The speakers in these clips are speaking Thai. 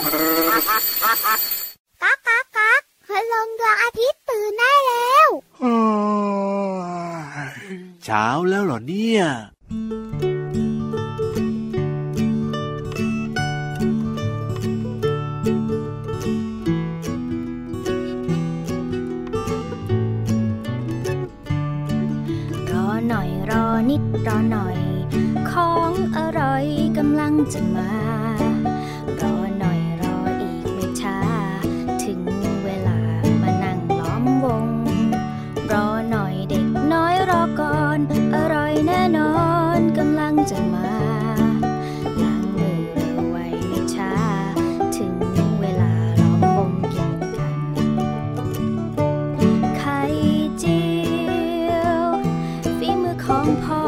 ก๊ากก๊ากก๊ากพลงดวงอาทิตย์ตื่นได้แล้วเช้าแล้วเหรอเนี่ยนิดรอหน่อยของอร่อยกำลังจะมารอหน่อยรออีกไม่ช้าถึงเวลามานั่งล้อมวงรอหน่อยเด็กน้อยรอก่อนอร่อยแน่นอนกำลังจะมาล้างมือเร็วไว้ไม่ช้าถึงเวลาล้อมวงกินกันไข่เจียวฝีมือของพ่อ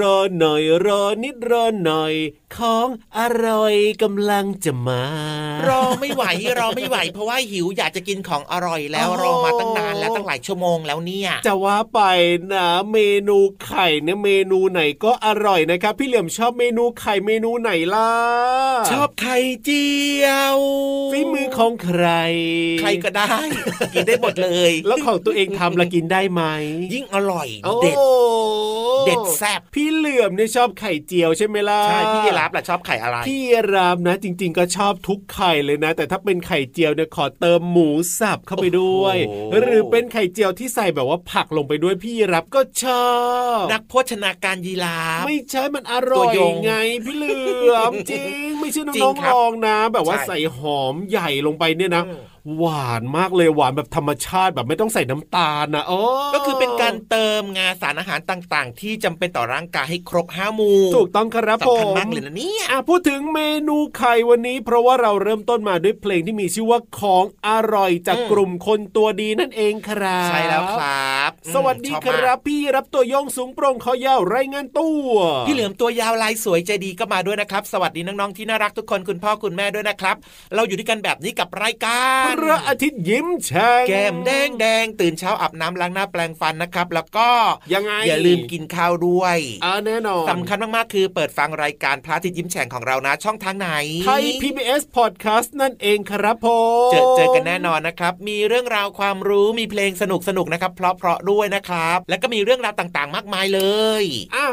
รอหน่อยรอนิดรอหน่อยของอร่อยกำลังจะมารอไม่ไหวรอไม่ไหวเพราะว่าหิวอยากจะกินของอร่อยแล้วรอมาตั้งนานแล้วตั้งหลายชั่วโมงแล้วเนี่ยจะว่าไปนะเมนูไข่เนี่ยเมนูไหนก็อร่อยนะครับพี่เหลี่ยมชอบเมนูไข่เมนูไหนล่ะชอบไข่เจียวฝีมือของใครใครก็ได้ กินได้หมดเลยแล้วของตัวเองทำละกินได้ไหมยิ่งอร่อยเด็ดเด็ดแซ่บพี่เหลื่อมเนี่ยชอบไข่เจียวใช่ไหมล่ะใช่พี่รับล่ะชอบไข่อะไรพี่รับนะจริงๆก็ชอบทุกไข่เลยนะแต่ถ้าเป็นไข่เจียวเนี่ยขอเติมหมูสับเข้าไปด้วยหรือเป็นไข่เจียวที่ใส่แบบว่าผักลงไปด้วยพี่รับก็ชอบนักโภชนาการยีราฟไม่ใช่มันอร่อยไงพี่เหลื่อมจริงไม่ใช่น้องๆลองนะแบบว่าใส่หอมใหญ่ลงไปเนี่ยนะหวานมากเลยหวานแบบธรรมชาติแบบไม่ต้องใส่น้ำตาลนะก็คือเป็นการเติมงาสารอาหารต่างๆที่จำเป็นต่อร่างกายให้ครบ5หมู่ถูกต้องครับผมสำคัญมากเลยนะเนี่ยพูดถึงเมนูไข่วันนี้เพราะว่าเราเริ่มต้นมาด้วยเพลงที่มีชื่อว่าของอร่อยจากกลุ่มคนตัวดีนั่นเองครับใช่แล้วครับสวัสดีครับพี่รับตัวโยงสูงโปร่งคอยาวรายงานตัวพี่เหลือมตัวยาวลายสวยใจดีก็มาด้วยนะครับสวัสดีน้องๆที่น่ารักทุกคนคุณพ่อคุณแม่ด้วยนะครับเราอยู่ด้วยกันแบบนี้กับรายการ พระอาทิตย์ยิ้มแฉ่งแก้มแดงแดงตื่นเช้าอาบน้ำล้างหน้าแปรงฟันนะครับแล้วก็ยังไงอย่าลืมกินข้าวด้วยแน่นอนสำคัญมากๆคือเปิดฟังรายการพระอาทิตย์ยิ้มแฉ่งของเรานะช่องทางไหนไทย PBS Podcast นั่นเองครับผมเจอกันแน่นอนนะครับมีเรื่องราวความรู้มีเพลงสนุกๆนะครับเพราะด้วยนะครับแล้วก็มีเรื่องราวต่างๆมากมายเลย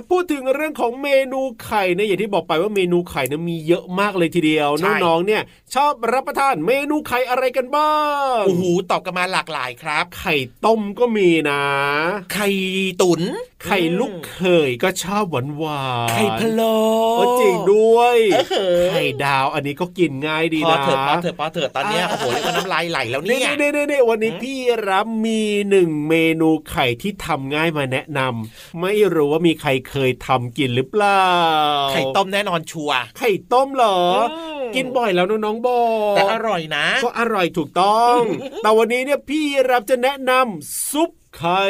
พูดถึงเรื่องของเมนูไข่เนี่ยอย่างที่บอกไปว่าเมนูไข่เนี่ยมีเยอะมากเลยทีเดียวน้องๆเนี่ยชอบรับประทานเมนูไข่อะไรกันบ้างโอ้โหตอบกันมาหลากหลายครับไข่ต้มก็มีนะไข่ตุ๋นไข่ลูกเขยก็ชอบหวานไข่พะโล้จริงด้วยไข่ดาวอันนี้ก็กินง่ายดีนะพอเถอะตอนนี้โอ้โหนี่ก็น้ำลายไหลแล้วเนี่ยเด้วันนี้พี่รับมี1เมนูไข่ที่ทำง่ายมาแนะนำไม่รู้ว่ามีใครเคยทำกินหรือเปล่าไข่ต้มแน่นอนชัวร์ไข่ต้มเหรอกินบ่อยแล้วน้องๆบอกแต่อร่อยนะก็อร่อยถูกต้องแต่วันนี้เนี่ยพี่รับจะแนะนำซุปไข่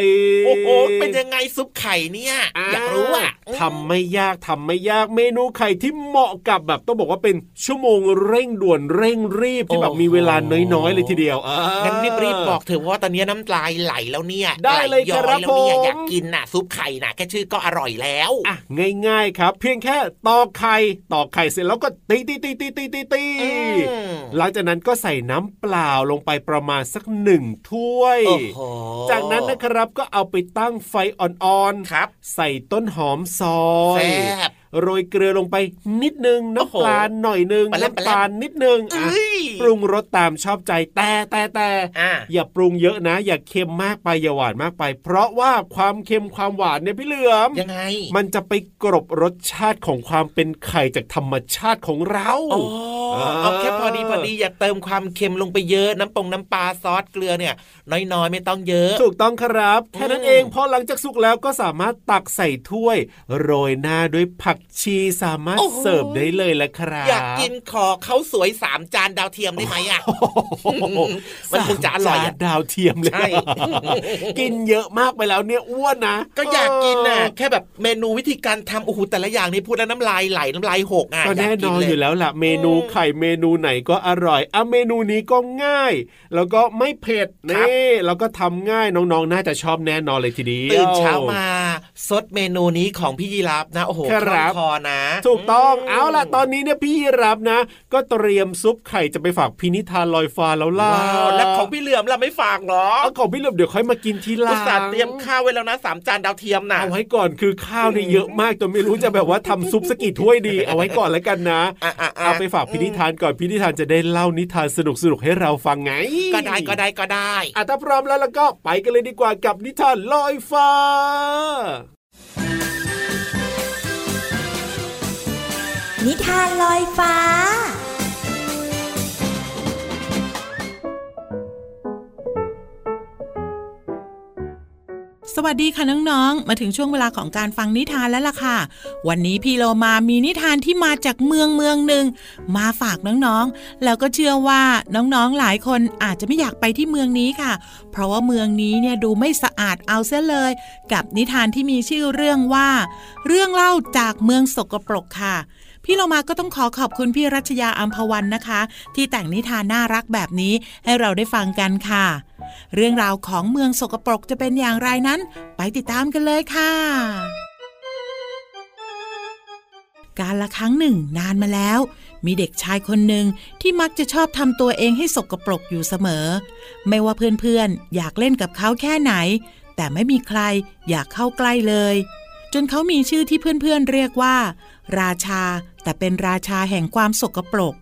โอ้โหเป็นยังไงซุปไข่เนี่ย อยากรู้อ่ะทำไม่ยากเมนูไข่ที่เหมาะกับแบบต้องบอกว่าเป็นชั่วโมงเร่งด่วนเร่งรีบที่แบบมีเวลาน้อยๆเลยทีเดียวงั้นรีบบอกเถอะเพราะว่าตอนนี้น้ำลายไหลแล้วเนี่ยได้เลยครับผมอยากกินน่ะซุปไข่น่ะแค่ชื่อก็อร่อยแล้วอ่ะง่ายๆครับเพียงแค่ตอกไข่เสร็จแล้วก็ตีหลังจากนั้นก็ใส่น้ำเปล่าลงไปประมาณสัก1ถ้วยจากนั้นนะครับก็เอาไปตั้งไฟอ่อนๆครับใส่ต้นหอมซอยโรยเกลือลงไปนิดนึงน้ำปลาหน่อยนึงน้ำตาลนิดนึงปรุงรสตามชอบใจแต่อย่าปรุงเยอะนะอย่าเค็มมากไปอย่าหวานมากไปเพราะว่าความเค็มความหวานเนี่ยพี่เหลือมยังไงมันจะไปกลบรสชาติของความเป็นไข่จากธรรมชาติของเราเอาแค่พอดีอย่าเติมความเค็มลงไปเยอะน้ำปลาซอสเกลือเนี่ยน้อยๆไม่ต้องเยอะถูกต้องครับแค่นั้นเองพอหลังจากสุกแล้วก็สามารถตักใส่ถ้วยโรยหน้าด้วยผักชีสามารถเสิร์ฟได้เลยละครับอยากกินขอเขาสวย3จานดาวเทียมได้ไหมอ่ะ มันคงจะอร่อยดาวเทียมเลยใช่ กินเยอะมากไปแล้วเนี่ยอ้วนนะก็อยากกินน่ะแค่แบบเมนูวิธีการทำโอ้โหแต่ละอย่างนี่พูดแล้วน้ำลายหกอ่ะก็แน่นอนอยู่แล้วล่ะเมนูไข่เมนูไหนก็อร่อยเมนูนี้ก็ง่ายแล้วก็ไม่เผ็ดนี่แล้วก็ทำง่ายน้องๆน่าจะชอบแน่นอนเลยทีเดียวตื่นเช้ามาซดเมนูนี้ของพี่ยีราฟนะโอ้โหพอนะถูกต้องเอาล่ะตอนนี้เนี่ยพี่รับนะก็เตรียมซุปไข่จะไปฝากพี่นิทานลอยฟ้าแล้วล่ะแล้วของพี่เหลือมล่ะไม่ฝากหรอของพี่เหลือมเดี๋ยวค่อยมากินทีหลังอุตส่าห์เตรียมข้าวไว้แล้วนะ3จานดาวเทียมนะเอาไว้ก่อนคือข้าวนี่เยอะมากจนไม่รู้จะแบบว่าทำซุปสักกี่ถ้วยดีเอาไว้ก่อนแล้วกันนะเอาไปฝากพี่นิทานก่อนพี่นิทานจะได้เล่านิทานสนุกๆให้เราฟังไงก็ได้อ่ะถ้าพร้อมแล้วก็ไปกันเลยดีกว่ากับนิทานลอยฟ้านิทานลอยฟ้าสวัสดีค่ะน้องๆมาถึงช่วงเวลาของการฟังนิทานแล้วล่ะค่ะวันนี้พี่โลมามีนิทานที่มาจากเมืองหนึ่งมาฝากน้องๆแล้วก็เชื่อว่าน้องๆหลายคนอาจจะไม่อยากไปที่เมืองนี้ค่ะเพราะว่าเมืองนี้เนี่ยดูไม่สะอาดเอาเสียเลยกับนิทานที่มีชื่อเรื่องว่าเรื่องเล่าจากเมืองสกปรกค่ะพี่เรามาก็ต้องขอขอบคุณพี่รัชยาอัมพวันนะคะที่แต่งนิทานน่ารักแบบนี้ให้เราได้ฟังกันค่ะเรื่องราวของเมืองสกปรกจะเป็นอย่างไรนั้นไปติดตามกันเลยค่ะการละครั้งหนึ่งนานมาแล้วมีเด็กชายคนหนึ่งที่มักจะชอบทำตัวเองให้สกปรกอยู่เสมอไม่ว่าเพื่อนๆอยากเล่นกับเขาแค่ไหนแต่ไม่มีใครอยากเข้าใกล้เลยจนเขามีชื่อที่เพื่อนๆเรียกว่าราชาแต่เป็นราชาแห่งความสกปรก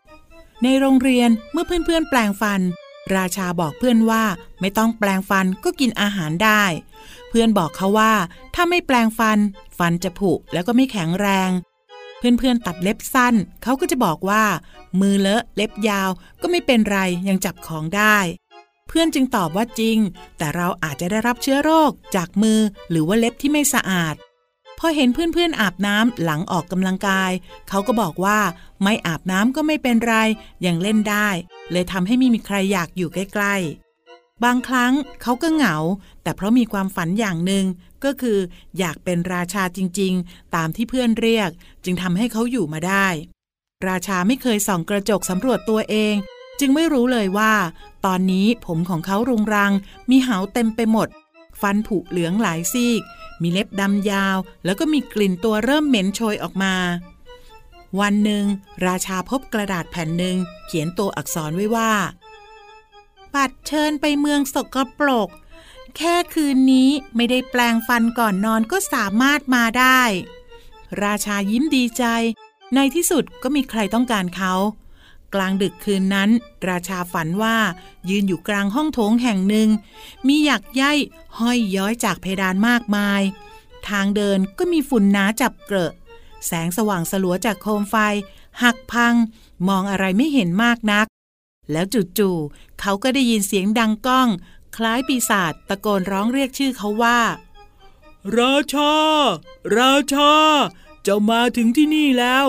ในโรงเรียนเมื่อเพื่อนๆแปลงฟันราชาบอกเพื่อนว่าไม่ต้องแปลงฟันก็กินอาหารได้เพื่อนบอกเขาว่าถ้าไม่แปลงฟันจะผุแล้วก็ไม่แข็งแรงเพื่อนๆตัดเล็บสั้นเขาก็จะบอกว่ามือเลอะเล็บยาวก็ไม่เป็นไรยังจับของได้เพื่อนจึงตอบว่าจริงแต่เราอาจจะได้รับเชื้อโรคจากมือหรือว่าเล็บที่ไม่สะอาดพอเห็นเพื่อนๆอาบน้ำหลังออกกำลังกายเขาก็บอกว่าไม่อาบน้ำก็ไม่เป็นไรยังเล่นได้เลยทำให้ไม่มีใครอยากอยู่ใกล้ๆบางครั้งเขาก็เหงาแต่เพราะมีความฝันอย่างหนึ่งก็คืออยากเป็นราชาจริงๆตามที่เพื่อนเรียกจึงทำให้เขาอยู่มาได้ราชาไม่เคยส่องกระจกสำรวจตัวเองจึงไม่รู้เลยว่า ตอนนี้ผมของเขารุงรังมีเหาเต็มไปหมดฟันผุเหลืองหลายซีกมีเล็บดำยาวแล้วก็มีกลิ่นตัวเริ่มเหม็นโชยออกมาวันหนึ่งราชาพบกระดาษแผ่นหนึ่งเขียนตัวอักษรไว้ว่าบัตรเชิญไปเมืองสกปรกแค่คืนนี้ไม่ได้แปลงฟันก่อนนอนก็สามารถมาได้ราชายิ้มดีใจในที่สุดก็มีใครต้องการเขากลางดึกคืนนั้นราชาฝันว่ายืนอยู่กลางห้องโถงแห่งหนึ่งมีหยักไย่ห้อยย้อยจากเพดานมากมายทางเดินก็มีฝุ่นหนาจับเกลอะแสงสว่างสลัวจากโคมไฟหักพังมองอะไรไม่เห็นมากนักแล้วจู่ๆเขาก็ได้ยินเสียงดังก้องคล้ายปีศาจตะโกนร้องเรียกชื่อเขาว่าราชาราชาเจ้ามาถึงที่นี่แล้ว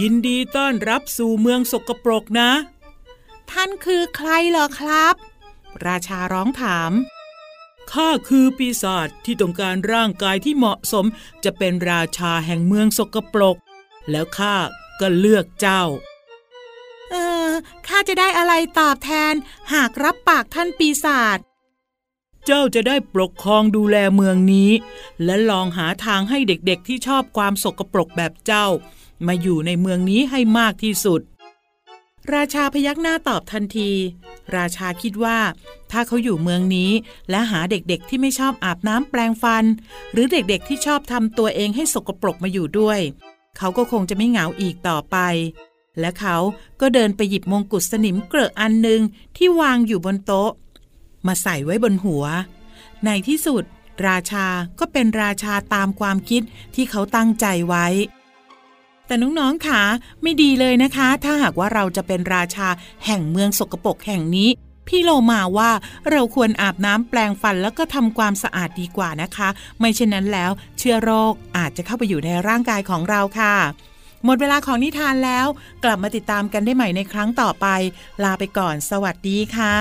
ยินดีต้อนรับสู่เมืองสกปรกนะท่านคือใครเหรอครับราชาร้องถามข้าคือปีศาจที่ต้องการร่างกายที่เหมาะสมจะเป็นราชาแห่งเมืองสกปรกแล้วข้าก็เลือกเจ้าข้าจะได้อะไรตอบแทนหากรับปากท่านปีศาจเจ้าจะได้ปกครองดูแลเมืองนี้และลองหาทางให้เด็กๆที่ชอบความสกปรกแบบเจ้ามาอยู่ในเมืองนี้ให้มากที่สุดราชาพยักหน้าตอบทันทีราชาคิดว่าถ้าเขาอยู่เมืองนี้และหาเด็กๆที่ไม่ชอบอาบน้ำแปรงฟันหรือเด็กๆที่ชอบทำตัวเองให้สกปรกมาอยู่ด้วยเขาก็คงจะไม่เหงาอีกต่อไปและเขาก็เดินไปหยิบมงกุฎสนิมเกลอะอันนึงที่วางอยู่บนโต๊ะมาใส่ไว้บนหัวในที่สุดราชาก็เป็นราชาตามความคิดที่เขาตั้งใจไว้แต่น้องๆค่ะไม่ดีเลยนะคะถ้าหากว่าเราจะเป็นราชาแห่งเมืองสกปรกแห่งนี้พี่โลมาว่าเราควรอาบน้ำแปรงฟันแล้วก็ทำความสะอาดดีกว่านะคะไม่เช่นนั้นแล้วเชื้อโรคอาจจะเข้าไปอยู่ในร่างกายของเราค่ะหมดเวลาของนิทานแล้วกลับมาติดตามกันได้ใหม่ในครั้งต่อไปลาไปก่อนสวัสดีค่ะ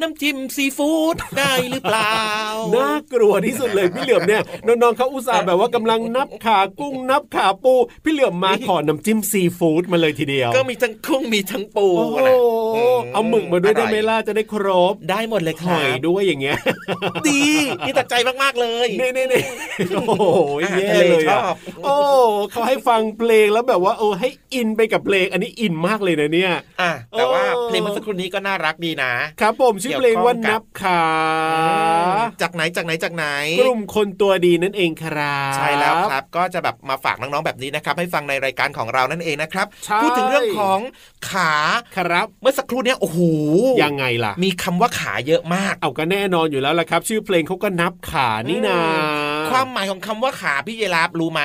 น้ำจิ้มซีฟู้ดได้หรือเปล่าน่ากลัวที่สุดเลยพี่เหลือมเนี่ยน้องๆเขาอุตส่าห์แบบว่ากำลังนับขากุ้งนับขาปูพี่เหลือมมาขอน้ำจิ้มซีฟู้ดมาเลยทีเดียวก็มีทั้งกุ้งมีทั้งปูอะไรเอาหมึกมาด้วยได้ไหมล่ะจะได้ครบได้หมดเลยค่ะหอยด้วยอย่างเงี้ยดีนี่ตัดใจมากๆเลยนี่โอ้โหเย่เลยอ่ะโอ้เขาให้ฟังเพลงแล้วแบบว่าให้อินไปกับเพลงอันนี้อินมากเลยนะเนี่ยแต่ว่าเพลงเมื่อสักครู่นี้ก็น่ารักดีนะครับผมชื่อเพลงว่านับขาจากไหนกลุ่มคนตัวดีนั่นเองครับใช่แล้วครับก็จะแบบมาฝากน้องๆแบบนี้นะครับให้ฟังในรายการของเรานั่นเองนะครับพูดถึงเรื่องของขาครับเมื่อสักครู่เนี้ยโอ้โหยังไงล่ะมีคำว่าขาเยอะมากเอาก็แน่นอนอยู่แล้วล่ะครับชื่อเพลงเขาก็นับขานี่นาความหมายของคำว่าขาพี่เยลาบรู้ไหม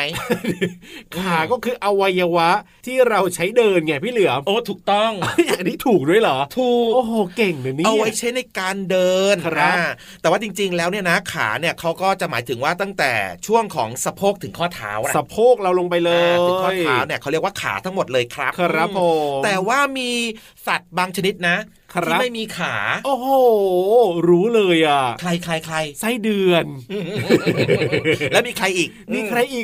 ขาก็คืออวัยวะที่เราใช้เดินไงพี่เหลือมโอ้ถูกต้อง อันนี้ถูกด้วยเหรอถูกโอ้โหเก่งเลยนี่เอาไว้ใช้ในการเดินครับแต่ว่าจริงๆแล้วเนี่ยนะขาเนี่ยเขาก็จะหมายถึงว่าตั้งแต่ช่วงของสะโพกถึงข้อเท้าสะโพกเราลงไปเลยถึงข้อเท้าเนี่ยเขาเรียกว่าขาทั้งหมดเลยครับครับผมแต่ว่ามีสัตว์บางชนิดนะที่ไม่มีขาโอ้โหรู้เลยอ่ะใครไส้เดือน แล้วมีใครอีก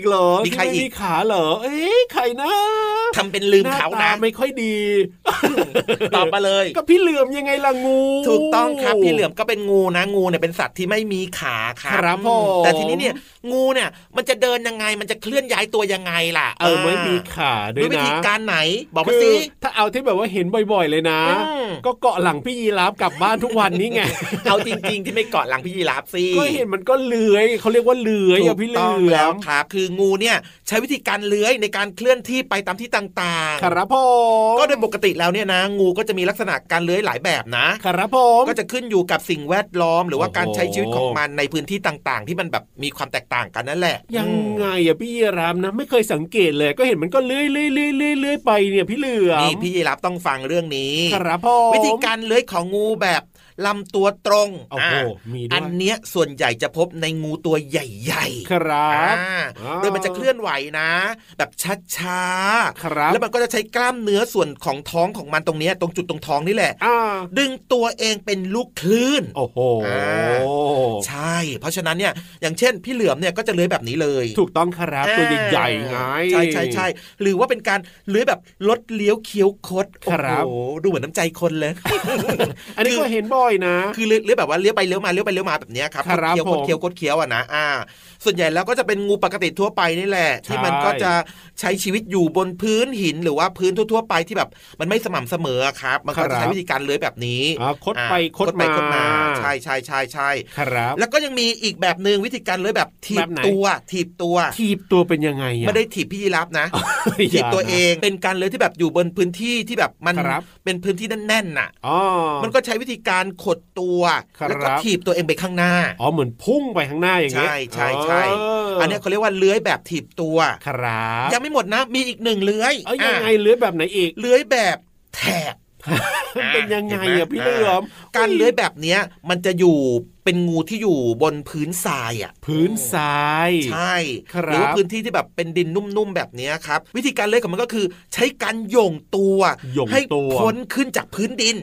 เหรอมีใครอีกขาเหรอเอ๊ะใครนะทำเป็นลืมเขานะไม่ค่อยดี ตอบมาเลยก็พี่เหลือมยังไงล่ะงูถูกต้องครับพี่เหลือมก็เป็นงูนะงูเนี่ยเป็นสัตว์ที่ไม่มีขาครับแต่ทีนี้เนี่ยงูเนี่ยมันจะเดินยังไงมันจะเคลื่อนย้ายตัวยังไงล่ะไม่มีขาด้วยนะวิธีการไหนบอกมาสิถ้าเอาที่แบบว่าเห็นบ่อยๆเลยนะก็เกาะหลังพี่ยีราฟกลับบ้านทุกวันนี้ไงเอาจริงๆที่ไม่เกาะหลังพี่ยีราฟสิก็เห็นมันก็เลื้อยเขาเรียกว่าเลื้อยพี่เหลือมต้องแล้วครับคืองูเนี่ยใช้วิธีการเลื้อยในการเคลื่อนที่ไปตามที่ต่างๆครับผมก็โดยปกติแล้วเนี่ยนะงูก็จะมีลักษณะการเลื้อยหลายแบบนะครับผมก็จะขึ้นอยู่กับสิ่งแวดล้อมหรือว่าการใช้ชีวิตของมันในพื้นที่ต่างๆที่มันแบบมีความแตกต่างกันนั่นแหละยังไงอ่ะพี่ยีราฟนะไม่เคยสังเกตเลยก็เห็นมันก็เลื้อยๆๆๆไปเนี่ยพี่เหลือมนี่พี่ยีราฟต้องฟังเรื่องนี้ครับผมวิธีการเลื้อยของงูแบบลำตัวตรงอันเนี้ยส่วนใหญ่จะพบในงูตัวใหญ่ๆครับโดยมันจะเคลื่อนไหวนะแบบช้าๆแล้วมันก็จะใช้กล้ามเนื้อส่วนของท้องของมันตรงนี้ตรงจุดตรงท้องนี่แหละดึงตัวเองเป็นลูกคลื่นโอ้โหใช่เพราะฉะนั้นเนี่ยอย่างเช่นพี่เหลือมเนี่ยก็จะเลื้อยแบบนี้เลยถูกต้องครับตัวใหญ่ๆไงใช่หรือว่าเป็นการเลื้อยแบบลดเลี้ยวเคี้ยวคดโอ้โหดูเหมือนน้ำใจคนเลยอันนี้ก็เห็นบ่อยคือเลี้ยวแบบว่าเลี้ยวไปเลี้ยวมาแบบนี้ครับเคี้ยวกดเคี้ยวอ่ะนะส่วนใหญ่แล้วก็จะเป็นงูปกติทั่วไปนี่แหละที่มันก็จะใช้ชีวิตอยู่บนพื้นหินหรือว่าพื้นทั่วๆไปที่แบบมันไม่สม่ำเสมอครับมันก็จะใช้วิธีการเลื้อยแบบนี้คดไปคดมาใช่ครับแล้วก็ยังมีอีกแบบนึงวิธีการเลื้อยแบบถีบตัวเป็นยังไงไม่ได้ถีบพี่ยีราฟนะถีบตัวเองเป็นการเลื้อยที่แบบอยู่บนพื้นที่ที่แบบมันเป็นพื้นที่แน่นๆน่ะมันก็ใช้วิธีการขดตัวแล้วก็ถีบตัวเองไปข้างหน้าอ๋อเหมือนพุ่งไปข้างหน้าอย่างเงี้ยใช่อันนี้เขาเรียกว่าเลื้อยแบบถีบตัวครับยังไม่หมดนะมีอีกหนึ่งเลื้อยยังไงเลื้อยแบบไหนอีกเลื้อยแบบแถบเป็นยังไงอ่ะพี่เหลือมการเลื้อยแบบเนี้ยมันจะอยู่เป็นงูที่อยู่บนพื้นทรายอ่ะพื้นทรายใช่หรือว่าพื้นที่ที่แบบเป็นดินนุ่มๆแบบนี้ครับวิธีการเลื้อยของมันก็คือใช้การโยงตัวให้พ้นขึ้นจากพื้นดิน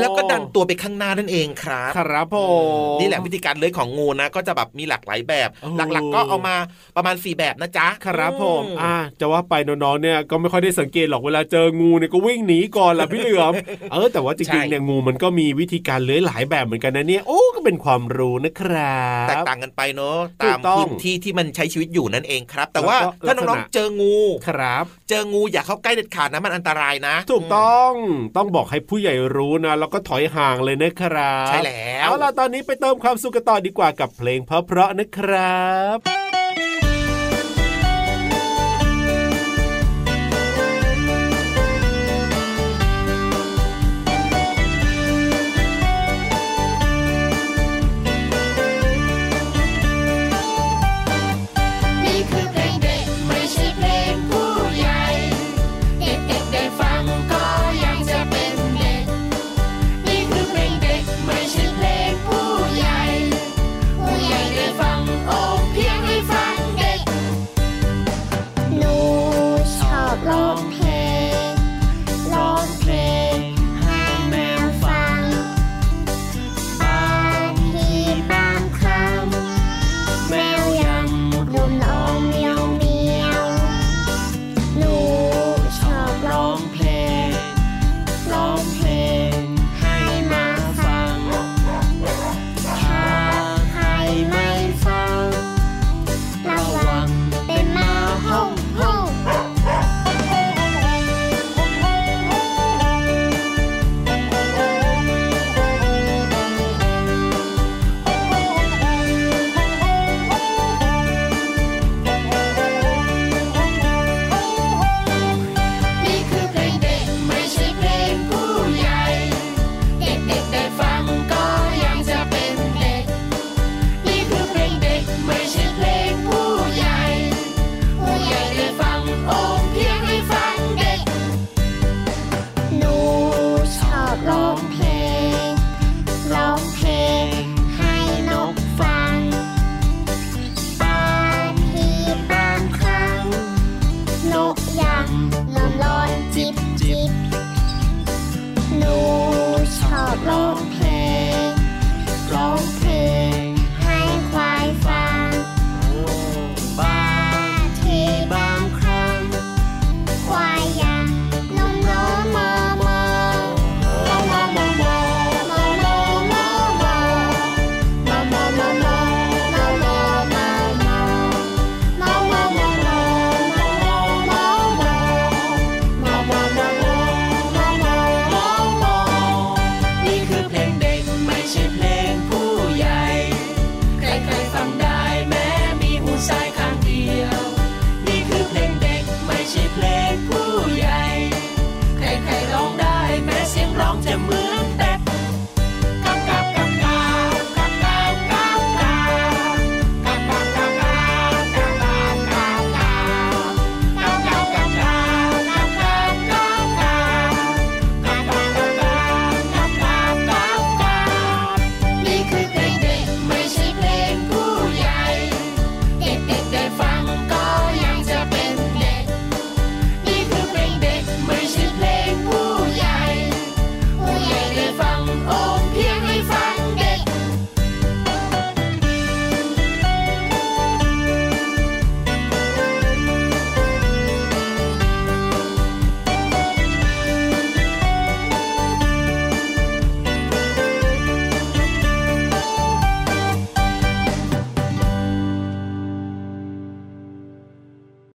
แล้วก็ดันตัวไปข้างหน้านั่นเองครับครับผมนี่แหละวิธีการเลื้อยของงูนะก็จะแบบมีหลากหลายแบบหลักๆก็เอามาประมาณ4แบบนะจ๊ะครับผมจะว่าไปน้องๆเนี่ยก็ไม่ค่อยได้สังเกตหรอกเวลาเจองูเนี่ยก็วิ่งหนีก่อนล่ะพี่เหลือมแต่ว่าจริงๆเนี่ยงูมันก็มีวิธีการเลื้อยหลายแบบเหมือนกันนะเนี่ยก็เป็นความรู้นะครับแตกต่างกันไปเนาะตามพื้นที่ที่มันใช้ชีวิตอยู่นั่นเองครับแต่ว่าถ้าน้องๆเจองูครับเจองูอย่าเข้าใกล้เด็ดขาดนะมันอันตรายนะถูกต้องบอกให้ผู้ใหญ่รู้นะแล้วก็ถอยห่างเลยนะครับใช่แล้วเอาล่ะตอนนี้ไปเติมความสุขกันต่อดีกว่ากับเพลงเพราะๆนะครับ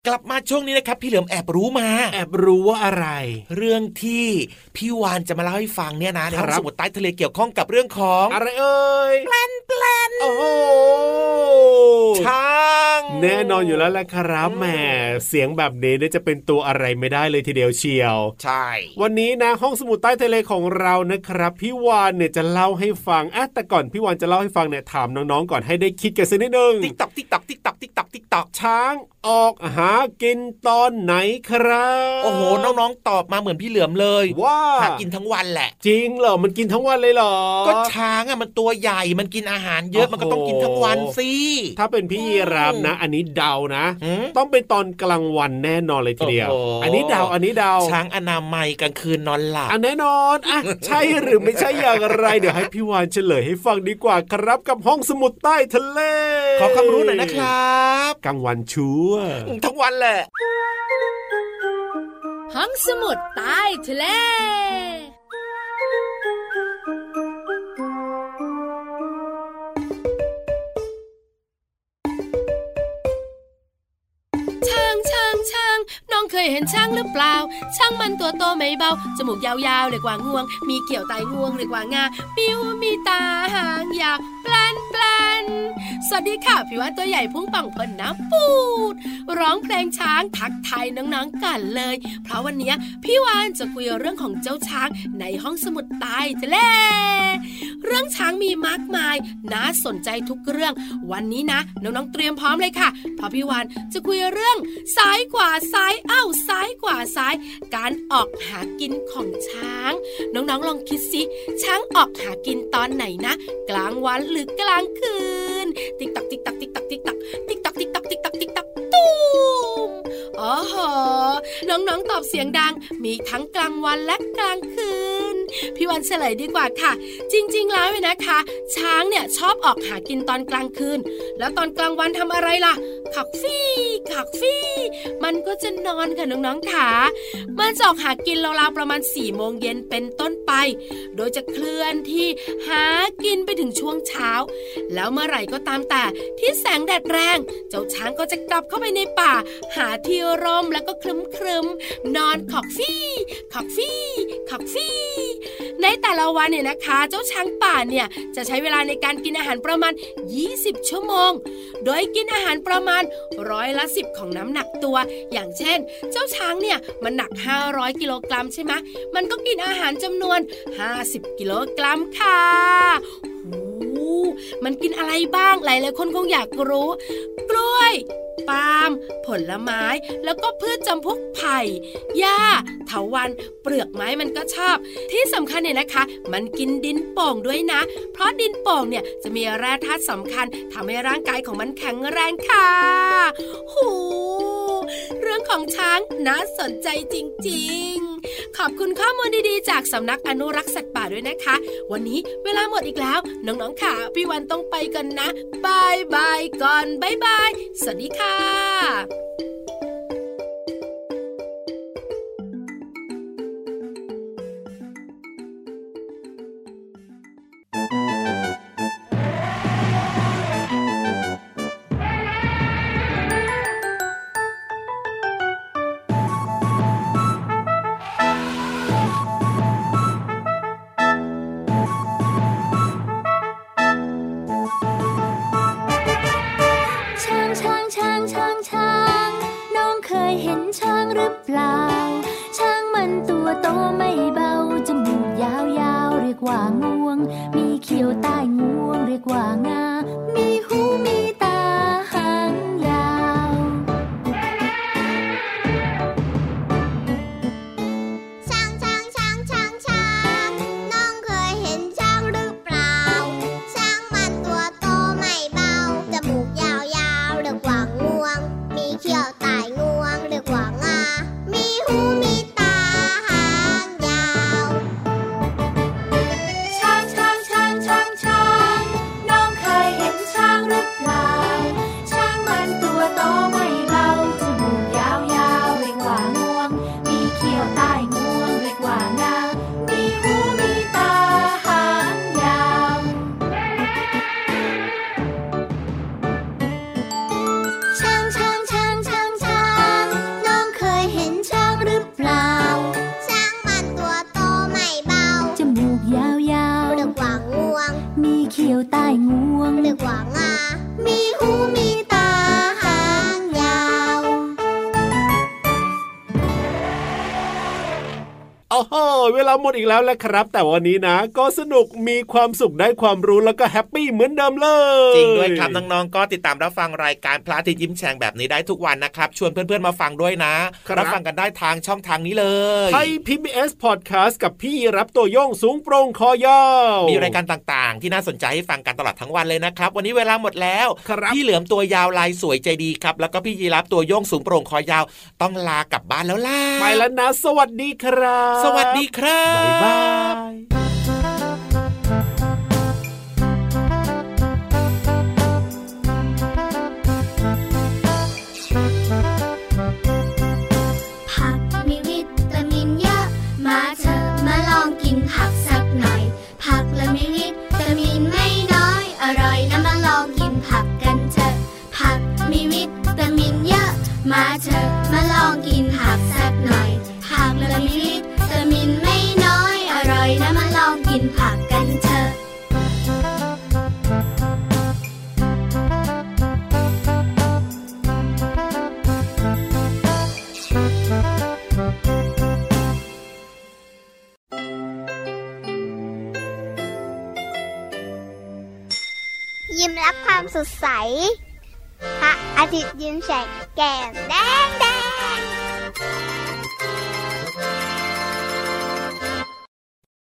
กลับมาช่วงนี้นะครับพี่เหลือมแอบรู้ว่าอะไรเรื่องที่พี่วานจะมาเล่าให้ฟังเนี่ยนะในห้องสมุดใต้ทะเลเกี่ยวข้องกับเรื่องของอะไรเอ่ยแปลนโอ้โหช้างแน่นอนอยู่แล้วแหละครับแหมเสียงแบบนี้จะเป็นตัวอะไรไม่ได้เลยทีเดียวเชียวใช่วันนี้นะห้องสมุดใต้ทะเลของเรานะครับพี่วานเนี่ยจะเล่าให้ฟังแต่ก่อนพี่วานจะเล่าให้ฟังเนี่ยถามน้องๆก่อนให้ได้คิดกันสักนิดนึงติ๊กต๊อกช้างออกหากินตอนไหนครับโอ้โหน้องๆตอบมาเหมือนพี่เหลือมเลยว่าหากินทั้งวันแหละจริงเหรอมันกินทั้งวันเลยเหรอก็ช้างอ่ะมันตัวใหญ่มันกินอาหารเยอะมันก็ต้องกินทั้งวันสิถ้าเป็นพี่ยีราฟนะอันนี้เดานะต้องเป็นตอนกลางวันแน่นอนเลยทีเดียวอันนี้เดาช้างอนามัยกลางคืนนอนหลับแน่นอนอ่ะใช่หรือไม่ใช่อย่างไรเดี๋ยวให้พี่วานเฉลยให้ฟังดีกว่าครับกับห้องสมุดใต้ทะเลขอความรู้หน่อยนะครับกลางวันชัวทั้งวันแหละห้องสมุดใต้ทะเลช้างน้องเคยเห็นช้างหรือเปล่าช้างมันตัวโตไม่เบาจมูกยาวๆเลยกว่างวงมีเกี่ยวไตงวงเลยกว่างามีหูมีตาหางยาวแปลนสวัสดีค่ะพี่ว่าตัวใหญ่พุ่งป่องพลน้ำปูดร้องเพลงช้างทักทายน้องๆกันเลยเพราะวันนี้พี่วานจะคุยเรื่องของเจ้าช้างในห้องสมุดใต้ทะเลเรื่องช้างมีมากมายน่าสนใจทุกเรื่องวันนี้นะน้องๆเตรียมพร้อมเลยค่ะเพราะพี่วานจะคุยเรื่องซ้ายกว่าซ้ายเอ้าซ้ายกว่าซ้ายการออกหากินของช้างน้องๆลองคิดสิช้างออกหากินตอนไหนนะกลางวันหรือกลางคืนติ๊กตักติ๊กตักติ๊กตักติ๊กตักติ๊กตักติ๊กตักติ๊กตักติ๊กตักตูมอ๋อโหน้องๆตอบเสียงดังมีทั้งกลางวันและกลางคืนพี่วันเฉลยดีกว่าค่ะจริงๆแล้วนะคะช้างเนี่ยชอบออกหากินตอนกลางคืนแล้วตอนกลางวันทำอะไรล่ะขักฟี่มันก็จะนอนค่ะน้องๆค่ะมันจะออกหากินราวๆประมาณ 4:00 นเป็นต้นไปโดยจะเคลื่อนที่หากินไปถึงช่วงเช้าแล้วเมื่อไหร่ก็ตามแต่ที่แสงแดดแรงเจ้าช้างก็จะกลับเข้าไปในป่าหาที่ร่มแล้วก็คลึ้มนอนขักฟี่ในแต่ละวันเนี่ยนะคะเจ้าช้างป่าเนี่ยจะใช้เวลาในการกินอาหารประมาณ20ชั่วโมงโดยกินอาหารประมาณ10%ของน้ำหนักตัวอย่างเช่นเจ้าช้างเนี่ยมันหนัก500กิโลกรัมใช่ไหมมันก็กินอาหารจำนวน50กิโลกรัมค่ะมันกินอะไรบ้างหลายๆคนคงอยากรู้กล้วยปาล์มผลไม้แล้วก็พืชจำพวกไผ่หญ้าเถาวัลย์เปลือกไม้มันก็ชอบที่สำคัญเนี่ยนะคะมันกินดินโป่งด้วยนะเพราะดินโป่งเนี่ยจะมีแร่ธาตุสำคัญทำให้ร่างกายของมันแข็งแรงค่ะหูเรื่องของช้างน่าสนใจจริงๆขอบคุณข้อมูลดีๆจากสำนักอนุรักษ์สัตว์ป่าด้วยนะคะวันนี้เวลาหมดอีกแล้วน้องๆค่ะพี่วันต้องไปกันนะบายบายก่อนบายบายสวัสดีค่ะYeah. ดเวลาหมดอีกแล้วแหละครับแต่วันนี้นะก็สนุกมีความสุขได้ความรู้แล้วก็แฮปปี้เหมือนเดิมเลยจริงด้วยครับน้องๆก็ติดตามรับฟังรายการพระอาทิตย์ยิ้มแฉ่งแบบนี้ได้ทุกวันนะครับชวนเพื่อนๆมาฟังด้วยนะรับฟังกันได้ทางช่องทางนี้เลยไทย PBS Podcast กับพี่รับตัวโยงสูงโปร่งคอยาวมีรายการต่างๆที่น่าสนใจให้ฟังกันตลอดทั้งวันเลยนะครับวันนี้เวลาหมดแล้วพี่เหลือมตัวยาวลายสวยใจดีครับแล้วก็พี่ยีรับตัวโยงสูงโปร่งคอยาวต้องลากลับบ้านแล้วล่ะไปแล้วนะสวัสดีครับสวัสดีครับบ๊ายบายผักมีวิตามินเยอะมาเถอะมาลองกินผักสักหน่อยผักละมีวิตามินไม่น้อยอร่อยนะมาลองกินผักกันเถอะผักมีวิตามินเยอะมาเถอะมาลองกินผักสักหน่อยผักละมีวิตามินไม่น้อยอร่อยนะมาลองกินผักกันเถอะยิ้มรับความสดใสพระอาทิตย์ยิ้มแฉกแก้มแดง